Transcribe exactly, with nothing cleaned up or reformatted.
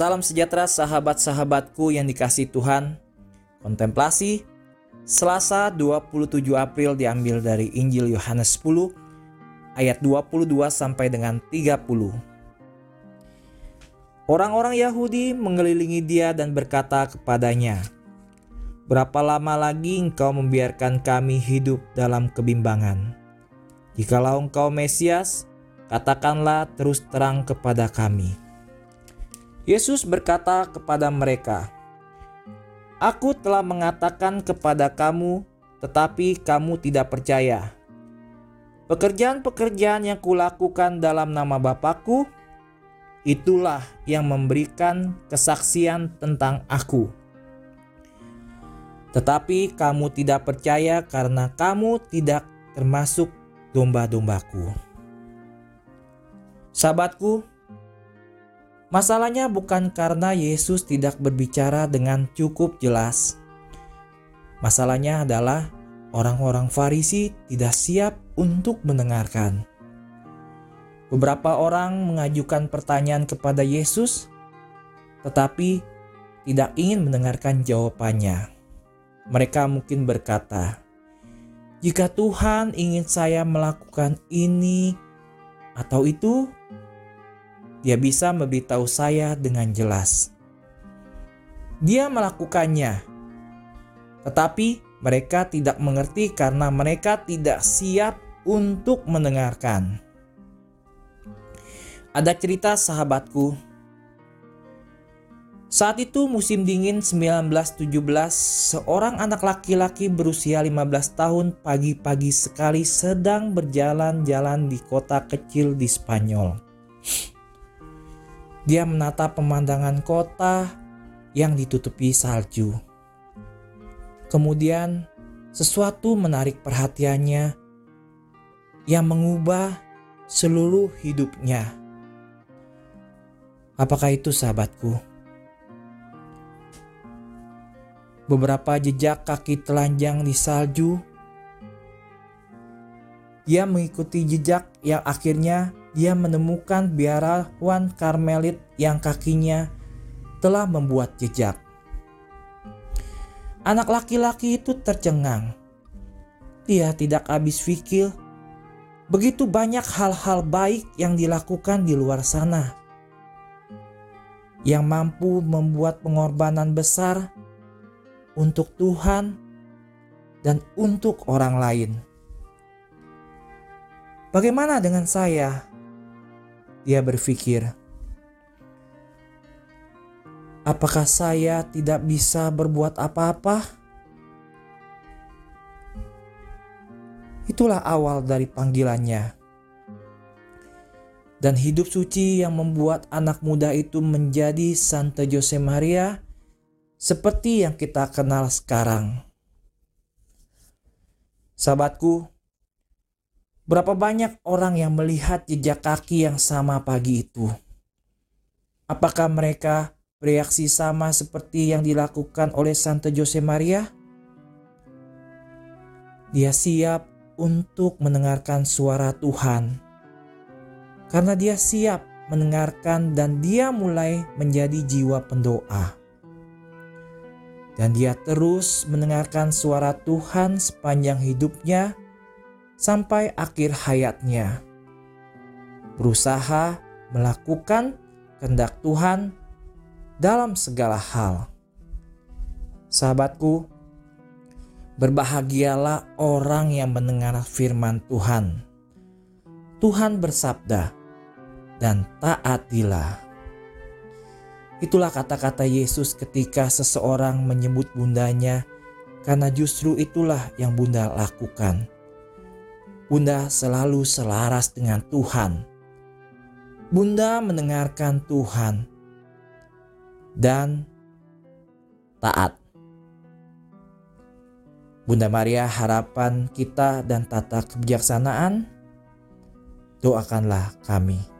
Salam sejahtera sahabat-sahabatku yang dikasihi Tuhan. Kontemplasi Selasa dua puluh tujuh April diambil dari Injil Yohanes sepuluh ayat dua puluh dua sampai dengan tiga puluh. Orang-orang Yahudi mengelilingi dia dan berkata kepadanya, "Berapa lama lagi engkau membiarkan kami hidup dalam kebimbangan? Jikalau engkau Mesias, katakanlah terus terang kepada kami." Yesus berkata kepada mereka, "Aku telah mengatakan kepada kamu, tetapi kamu tidak percaya. Pekerjaan-pekerjaan yang kulakukan dalam nama Bapa-Ku, itulah yang memberikan kesaksian tentang Aku. Tetapi kamu tidak percaya karena kamu tidak termasuk domba-dombaku." Sahabatku, masalahnya bukan karena Yesus tidak berbicara dengan cukup jelas. Masalahnya adalah orang-orang Farisi tidak siap untuk mendengarkan. Beberapa orang mengajukan pertanyaan kepada Yesus, tetapi tidak ingin mendengarkan jawabannya. Mereka mungkin berkata, "Jika Tuhan ingin saya melakukan ini atau itu, Dia bisa memberitahu saya dengan jelas. Dia melakukannya." Tetapi mereka tidak mengerti karena mereka tidak siap untuk mendengarkan. Ada cerita sahabatku. Saat itu musim dingin seribu sembilan ratus tujuh belas, seorang anak laki-laki berusia lima belas tahun pagi-pagi sekali sedang berjalan-jalan di kota kecil di Spanyol. Dia menatap pemandangan kota yang ditutupi salju. Kemudian sesuatu menarik perhatiannya yang mengubah seluruh hidupnya. Apakah itu sahabatku? Beberapa jejak kaki telanjang di salju. Dia mengikuti jejak yang akhirnya dia menemukan biarawan Karmelit yang kakinya telah membuat jejak. Anak laki-laki itu tercengang. Dia tidak habis pikir begitu banyak hal-hal baik yang dilakukan di luar sana, yang mampu membuat pengorbanan besar untuk Tuhan dan untuk orang lain. "Bagaimana dengan saya?" Dia berpikir. "Apakah saya tidak bisa berbuat apa-apa?" Itulah awal dari panggilannya. Dan hidup suci yang membuat anak muda itu menjadi Santo Josemaría seperti yang kita kenal sekarang. Sahabatku, berapa banyak orang yang melihat jejak kaki yang sama pagi itu? Apakah mereka bereaksi sama seperti yang dilakukan oleh Santo Josemaría? Dia siap untuk mendengarkan suara Tuhan. Karena dia siap mendengarkan dan dia mulai menjadi jiwa pendoa. Dan dia terus mendengarkan suara Tuhan sepanjang hidupnya sampai akhir hayatnya. Berusaha melakukan kehendak Tuhan dalam segala hal. Sahabatku, berbahagialah orang yang mendengar firman Tuhan. Tuhan bersabda, "Dan taatilah." Itulah kata-kata Yesus ketika seseorang menyebut bundanya, karena justru itulah yang bunda lakukan. Bunda selalu selaras dengan Tuhan. Bunda mendengarkan Tuhan dan taat. Bunda Maria, harapan kita dan tata kebijaksanaan, doakanlah kami.